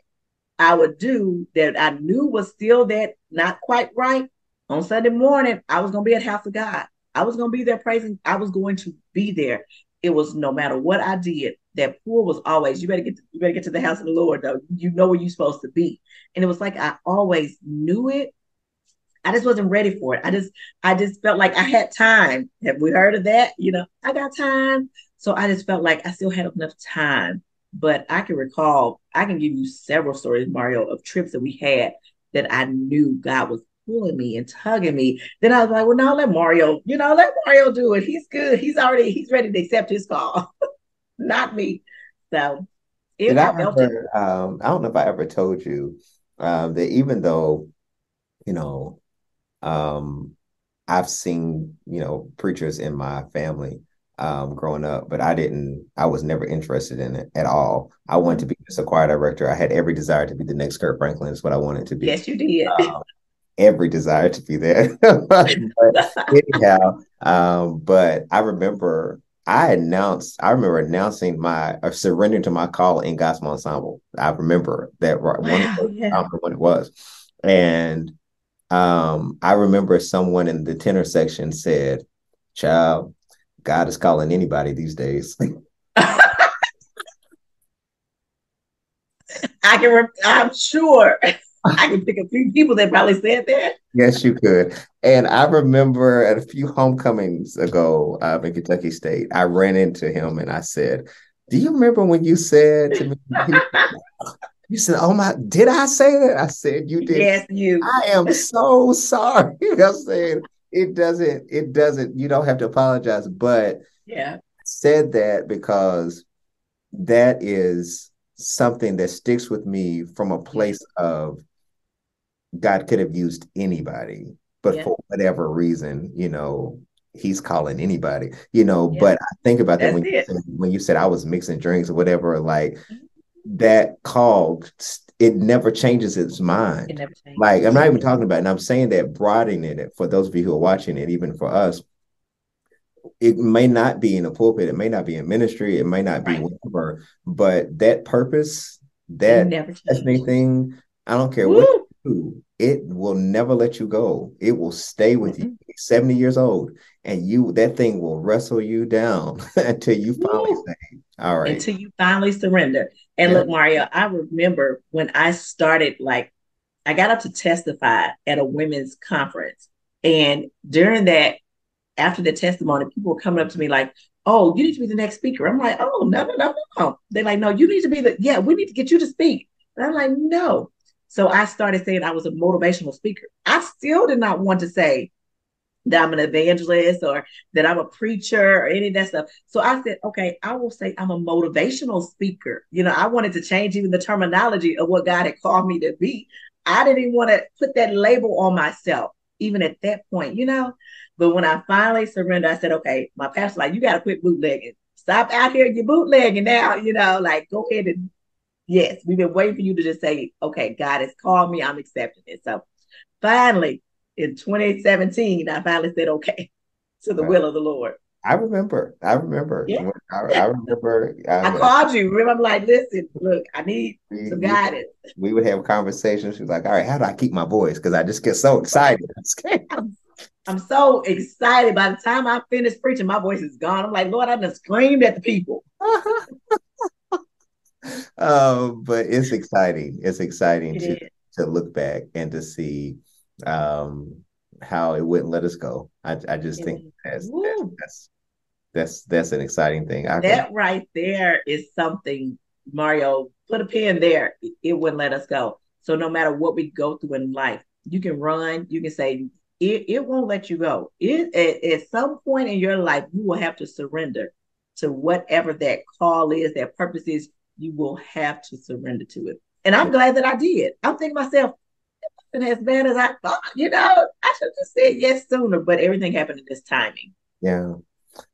I would do that I knew was still that not quite right, on Sunday morning, I was going to be at House of God. I was going to be there praising. I was going to be there. It was no matter what I did, that pool was always, you better get to the house of the Lord, though. You know where you're supposed to be. And it was like, I always knew it. I just wasn't ready for it. I just felt like I had time. Have we heard of that? I got time. So I just felt like I still had enough time. But I can give you several stories, Mario, of trips that we had that I knew God was pulling me and tugging me. Then I was like, well, no, let Mario do it. He's good. He's ready to accept his call. Not me. So I don't know if I ever told you that even though, I've seen, preachers in my family growing up, but I was never interested in it at all. I wanted to be just a choir director. I had every desire to be the next Kirk Franklin is what I wanted to be. Yes, you did. Every desire to be there. But I remember announcing my surrender to my call in gospel ensemble. I remember that when it was. And I remember someone in the tenor section said, child, God is calling anybody these days. I can, I'm sure I can pick a few people that probably said that. Yes, you could. And I remember at a few homecomings ago in Kentucky State, I ran into him and I said, do you remember when you said to me, you said, oh my, did I say that? I said, you did. Yes, you. I am so sorry. I said, it doesn't, you don't have to apologize. But yeah, I said that because that is something that sticks with me from a place of God could have used anybody, but for whatever reason, you know, he's calling anybody, you know, but I think about that when you said I was mixing drinks or whatever, like that call, it never changes its mind. It never changes. Like, I'm not even talking about it. And I'm saying that broadening it for those of you who are watching it, even for us, it may not be in a pulpit, it may not be in ministry, it may not be whatever, but that purpose, that destiny thing, I don't care what you do, it will never let you go. It will stay with you. 70 years old, and that thing will wrestle you down until you finally say, all right. Until you finally surrender. And look, Mario, I remember when I started, like, I got up to testify at a women's conference. And during that, after the testimony, people were coming up to me like, oh, you need to be the next speaker. I'm like, oh, no. They're like, no, you need to be we need to get you to speak. And I'm like, no. So I started saying I was a motivational speaker. I still did not want to say that I'm an evangelist or that I'm a preacher or any of that stuff. So I said, okay, I will say I'm a motivational speaker. You know, I wanted to change even the terminology of what God had called me to be. I didn't want to put that label on myself, even at that point, you know. But when I finally surrendered, I said, okay, my pastor's like, you got to quit bootlegging. Stop out here, you're bootlegging now, you know, like go ahead and yes, we've been waiting for you to just say, okay, God has called me, I'm accepting it. So finally, in 2017, I finally said, okay, to the will of the Lord. I remember. Yeah. I remember. I called you. Remember, I'm like, listen, look, I need some guidance. We would have conversations. She was like, all right, how do I keep my voice? Because I just get so excited. I'm so excited. By the time I finish preaching, my voice is gone. I'm like, Lord, I just screamed at the people. But it's exciting. It's exciting to look back and to see how it wouldn't let us go. I just think that's an exciting thing. Right there is something, Mario, put a pin there. It wouldn't let us go. So no matter what we go through in life, you can run, you can say, it won't let you go. At some point in your life, you will have to surrender to whatever that call is, that purpose is. You will have to surrender to it. And I'm glad that I did. I'm thinking to myself, as bad as I thought, you know, I should have just said yes sooner, but everything happened in this timing. Yeah.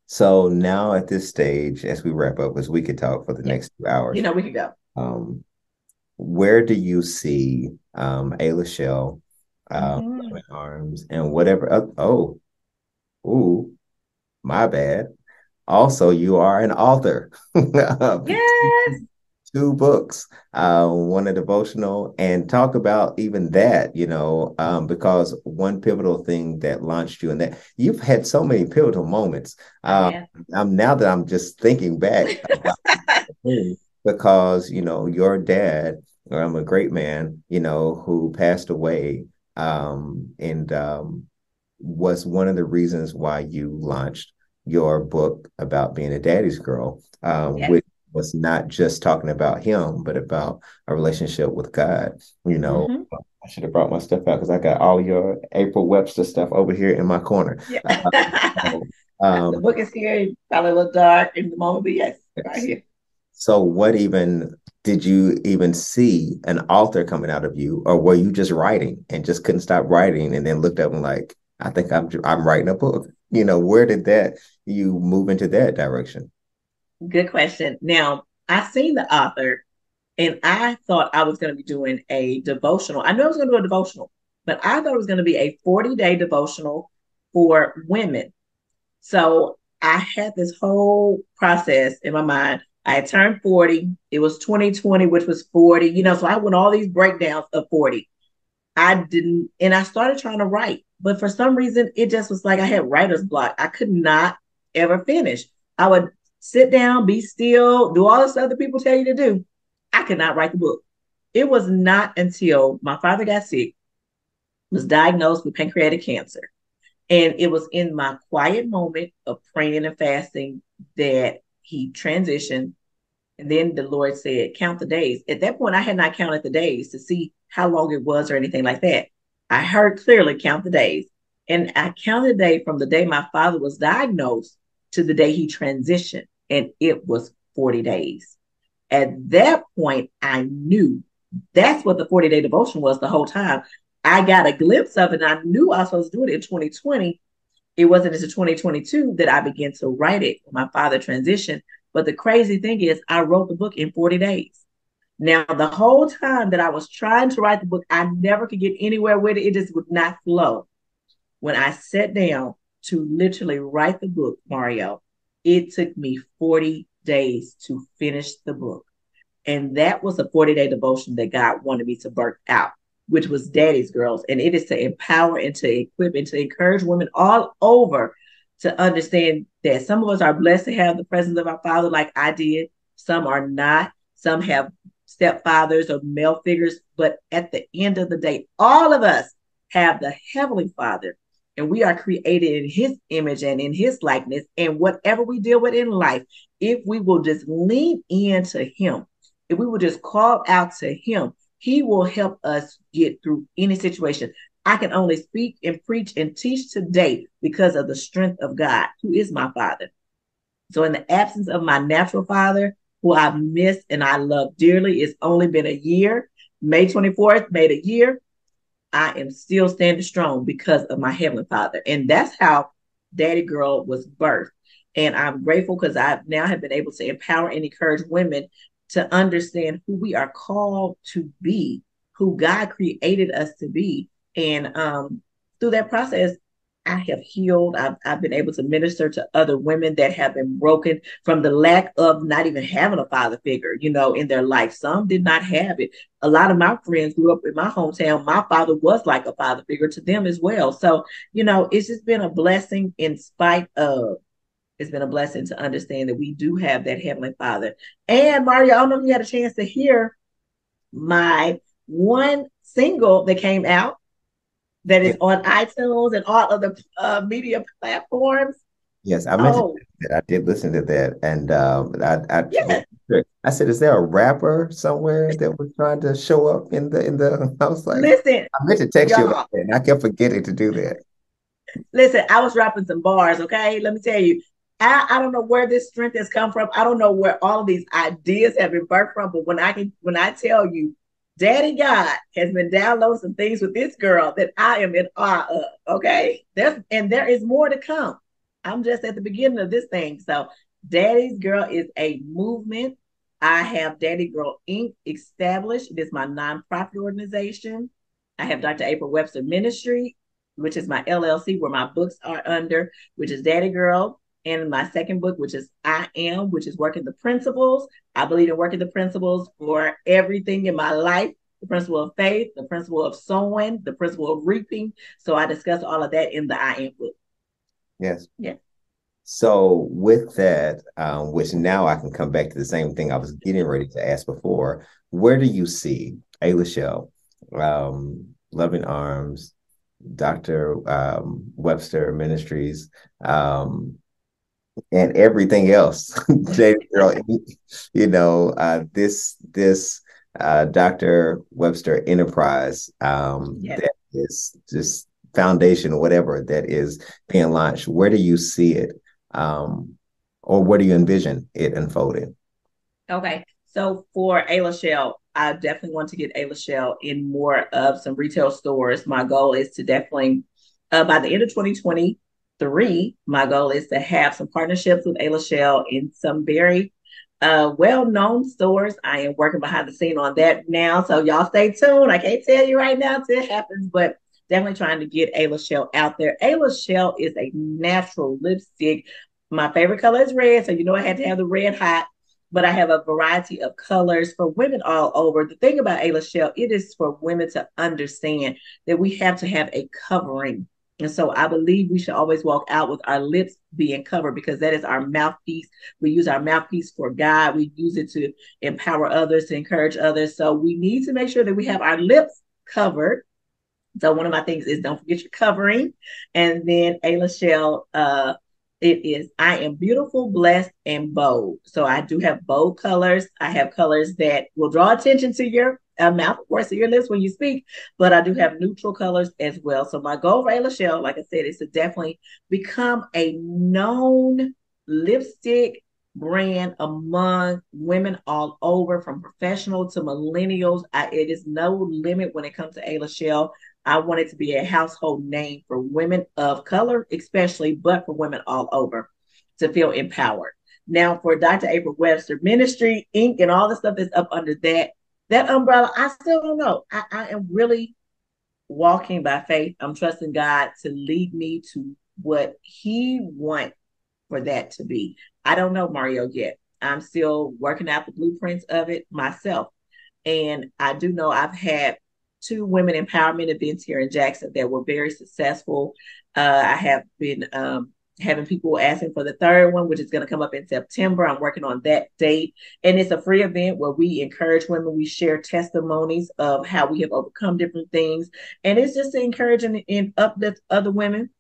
So now at this stage, as we wrap up, as we could talk for the next 2 hours, you know, we could go. Where do you see A'Lashell, Loving Arms, and whatever? My bad. Also, you are an author. Yes. 2 books, one a devotional, and talk about even that, you know, because one pivotal thing that launched you, and that you've had so many pivotal moments. Now that I'm just thinking back, because, you know, your dad, a great man, you know, who passed away and was one of the reasons why you launched your book about being a daddy's girl, which was not just talking about him, but about a relationship with God. You know, I should have brought my stuff out because I got all your April Webster stuff over here in my corner. Yeah. The book is here, probably a little dark in the moment, but yes, right here. So what did you even see an author coming out of you, or were you just writing and just couldn't stop writing and then looked up and like, I think I'm writing a book. You know, where did you move into that direction? Good question. Now, I seen the author and I thought I was going to be doing a devotional. I knew I was going to do a devotional, but I thought it was going to be a 40-day devotional for women. So I had this whole process in my mind. I had turned 40. It was 2020, which was 40. You know, so I went all these breakdowns of 40. And I started trying to write, but for some reason, it just was like I had writer's block. I could not ever finish. I would sit down, be still, do all this other people tell you to do. I could not write the book. It was not until my father got sick, was diagnosed with pancreatic cancer. And it was in my quiet moment of praying and fasting that he transitioned. And then the Lord said, count the days. At that point, I had not counted the days to see how long it was or anything like that. I heard clearly, count the days. And I counted the day from the day my father was diagnosed to the day he transitioned. And it was 40 days. At that point, I knew that's what the 40-day devotion was the whole time. I got a glimpse of it, and I knew I was supposed to do it in 2020. It wasn't until 2022 that I began to write it when my father transitioned. But the crazy thing is, I wrote the book in 40 days. Now, the whole time that I was trying to write the book, I never could get anywhere with it. It just would not flow. When I sat down to literally write the book, Mario, it took me 40 days to finish the book. And that was a 40-day devotion that God wanted me to birth out, which was Daddy's Girls. And it is to empower and to equip and to encourage women all over to understand that some of us are blessed to have the presence of our father like I did. Some are not. Some have stepfathers or male figures. But at the end of the day, all of us have the Heavenly Father. And we are created in his image and in his likeness. And whatever we deal with in life, if we will just lean into him, if we will just call out to him, he will help us get through any situation. I can only speak and preach and teach today because of the strength of God, who is my father. So in the absence of my natural father, who I've missed and I love dearly, it's only been a year. May 24th made a year. I am still standing strong because of my Heavenly Father. And that's how Daddy Girl was birthed. And I'm grateful because I now have been able to empower and encourage women to understand who we are called to be, who God created us to be. And through that process, I have healed. I've been able to minister to other women that have been broken from the lack of not even having a father figure, you know, in their life. Some did not have it. A lot of my friends grew up in my hometown. My father was like a father figure to them as well. So, you know, it's just been a blessing in spite of. It's been a blessing to understand that we do have that Heavenly Father. And Mario, I don't know if you had a chance to hear my one single that came out that is on iTunes and all of the media platforms. Yes, I mentioned that. I did listen to that. And I said, is there a rapper somewhere that was trying to show up in the I was like, listen, I meant to text you about that, and I kept forgetting to do that. Listen, I was rapping some bars, okay? Let me tell you. I don't know where this strength has come from. I don't know where all of these ideas have been birthed from, but when I tell you, Daddy God has been downloading some things with this girl that I am in awe of, okay? There is more to come. I'm just at the beginning of this thing. So Daddy's Girl is a movement. I have Daddy Girl Inc. established. It is my nonprofit organization. I have Dr. April Webster Ministry, which is my LLC, where my books are under, which is Daddy Girl. And my second book, which is I Am, which is working the principles. I believe in working the principles for everything in my life, the principle of faith, the principle of sowing, the principle of reaping. So I discuss all of that in the I Am book. Yes. Yeah. So with that, which now I can come back to the same thing I was getting ready to ask before, where do you see A'Lashell, Loving Arms, Dr. Webster Ministries, and everything else, you know, this Dr. Webster enterprise that is just foundation, whatever that is being launched. Where do you see it, or where do you envision it unfolding? Okay, so for A'Lashell, I definitely want to get A'Lashell in more of some retail stores. My goal is to definitely by the end of 2020. Three, my goal is to have some partnerships with A'Lashell in some very well-known stores. I am working behind the scene on that now, so y'all stay tuned. I can't tell you right now until it happens, but definitely trying to get A'Lashell out there. A'Lashell is a natural lipstick. My favorite color is red, so you know I had to have the red hot, but I have a variety of colors for women all over. The thing about A'Lashell, it is for women to understand that we have to have a covering And so I believe we should always walk out with our lips being covered, because that is our mouthpiece. We use our mouthpiece for God. We use it to empower others, to encourage others. So we need to make sure that we have our lips covered. So one of my things is don't forget your covering. And then A'Lashell, it is, I am beautiful, blessed, and bold. So I do have bold colors. I have colors that will draw attention to your mouth, of course, to your lips when you speak, but I do have neutral colors as well. So my goal for A'Lashell, like I said, is to definitely become a known lipstick brand among women all over, from professional to millennials. It is no limit when it comes to A'Lashell. I want it to be a household name for women of color, especially, but for women all over to feel empowered. Now for Dr. April Webster Ministry, Inc. and all the stuff that's up under that, that umbrella, I still don't know. I am really walking by faith. I'm trusting God to lead me to what he wants for that to be. I don't know, Mario, yet. I'm still working out the blueprints of it myself. And I do know I've had 2 women empowerment events here in Jackson that were very successful. I have been having people asking for the 3rd one, which is going to come up in September. I'm working on that date. And it's a free event where we encourage women. We share testimonies of how we have overcome different things. And it's just to encourage and uplift other women.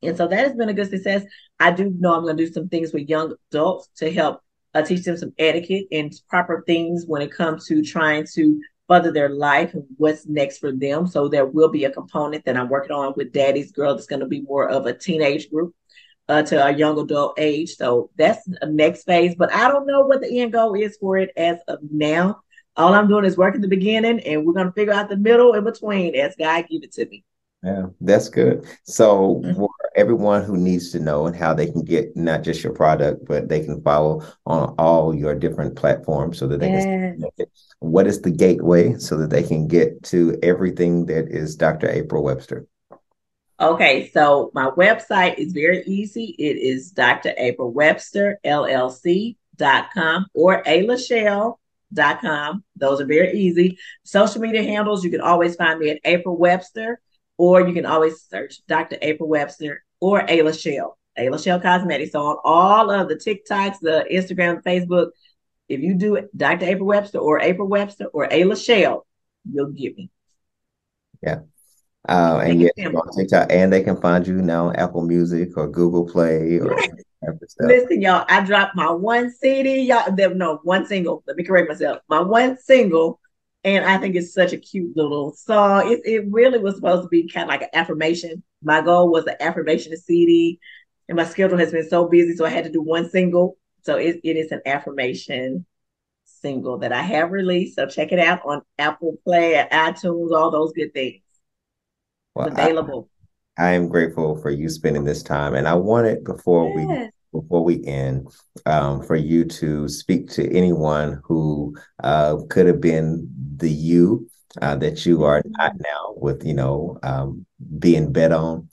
And so that has been a good success. I do know I'm going to do some things with young adults to help teach them some etiquette and proper things when it comes to trying to further their life and what's next for them. So there will be a component that I'm working on with Daddy's Girl that's going to be more of a teenage group to a young adult age. So that's the next phase. But I don't know what the end goal is for it as of now. All I'm doing is working the beginning, and we're going to figure out the middle in between as God give it to me. Yeah, that's good. So for everyone who needs to know and how they can get not just your product, but they can follow on all your different platforms so that they can see it. What is the gateway so that they can get to everything that is Dr. April Webster? Okay, so my website is very easy. It is Dr. April Webster, LLC.com or A'Lashell.com. Those are very easy. Social media handles, you can always find me at April Webster. Or you can always search Dr. April Webster or A'Lashell, A'Lashell Cosmetics. So on all of the TikToks, the Instagram, Facebook, if you do it, Dr. April Webster or A'Lashell, you'll get me. Yeah. And yes, on TikTok, and they can find you now on Apple Music or Google Play or stuff. Listen, y'all, I dropped my one CD. Y'all, no, one single. Let me correct myself. My one single. And I think it's such a cute little song. It really was supposed to be kind of like an affirmation. My goal was an affirmation to CD. And my schedule has been so busy, so I had to do one single. So it is an affirmation single that I have released. So check it out on Apple Play, iTunes, all those good things. Well, it's available. I am grateful for you spending this time. And I wanted, before we end, for you to speak to anyone who could have been the you that you are not now, with, you know, being bet on,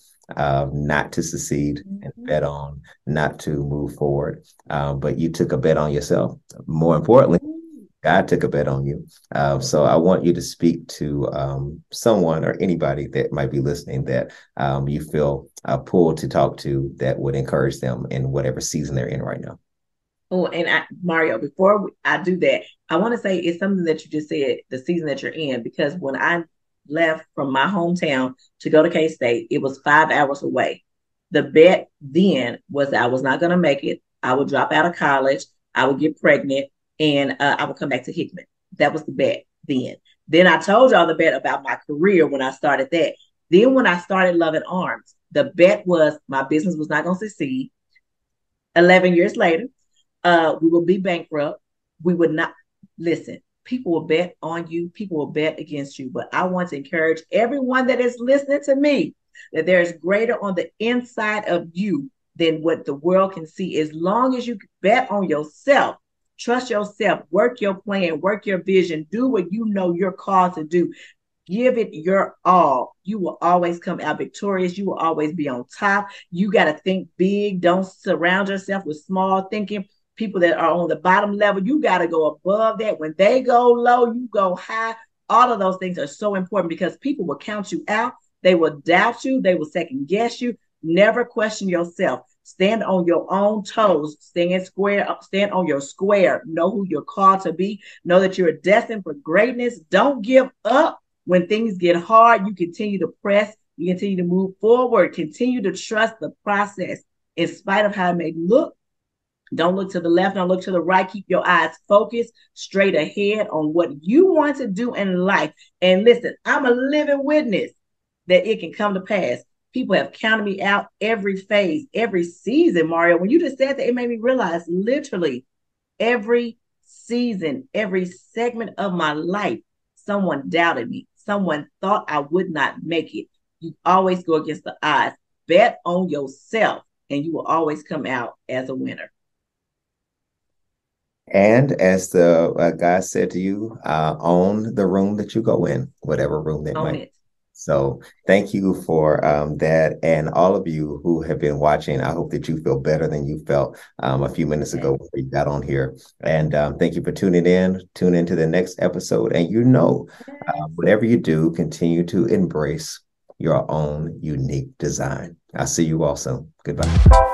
not to succeed and bet on not to move forward. But you took a bet on yourself. More importantly, God took a bet on you. So I want you to speak to someone or anybody that might be listening that you feel pulled to talk to that would encourage them in whatever season they're in right now. Oh, and Mario, before I do that, I want to say it's something that you just said, the season that you're in, because when I left from my hometown to go to K-State, it was 5 hours away. The bet then was that I was not going to make it. I would drop out of college. I would get pregnant. And I would come back to Hickman. That was the bet then. Then I told y'all the bet about my career when I started that. Then when I started Loving Arms, the bet was my business was not going to succeed. 11 years later, we will be bankrupt. We would not, listen, people will bet on you. People will bet against you. But I want to encourage everyone that is listening to me that there is greater on the inside of you than what the world can see. As long as you bet on yourself, trust yourself, work your plan, work your vision, do what you know you're called to do. Give it your all. You will always come out victorious. You will always be on top. You got to think big. Don't surround yourself with small thinking. People that are on the bottom level, you got to go above that. When they go low, you go high. All of those things are so important because people will count you out. They will doubt you. They will second guess you. Never question yourself. Stand on your own toes. Stand square up. Stand on your square. Know who you're called to be. Know that you're destined for greatness. Don't give up when things get hard. You continue to press. You continue to move forward. Continue to trust the process in spite of how it may look. Don't look to the left. Don't look to the right. Keep your eyes focused straight ahead on what you want to do in life. And listen, I'm a living witness that it can come to pass. People have counted me out every phase, every season, Mario. When you just said that, it made me realize literally every season, every segment of my life, someone doubted me. Someone thought I would not make it. You always go against the odds. Bet on yourself, and you will always come out as a winner. And as the God said to you, own the room that you go in, whatever room that might be. So thank you for that. And all of you who have been watching, I hope that you feel better than you felt a few minutes ago when we got on here. And thank you for tuning in. Tune into the next episode. And you know, whatever you do, continue to embrace your own unique design. I'll see you all soon. Goodbye.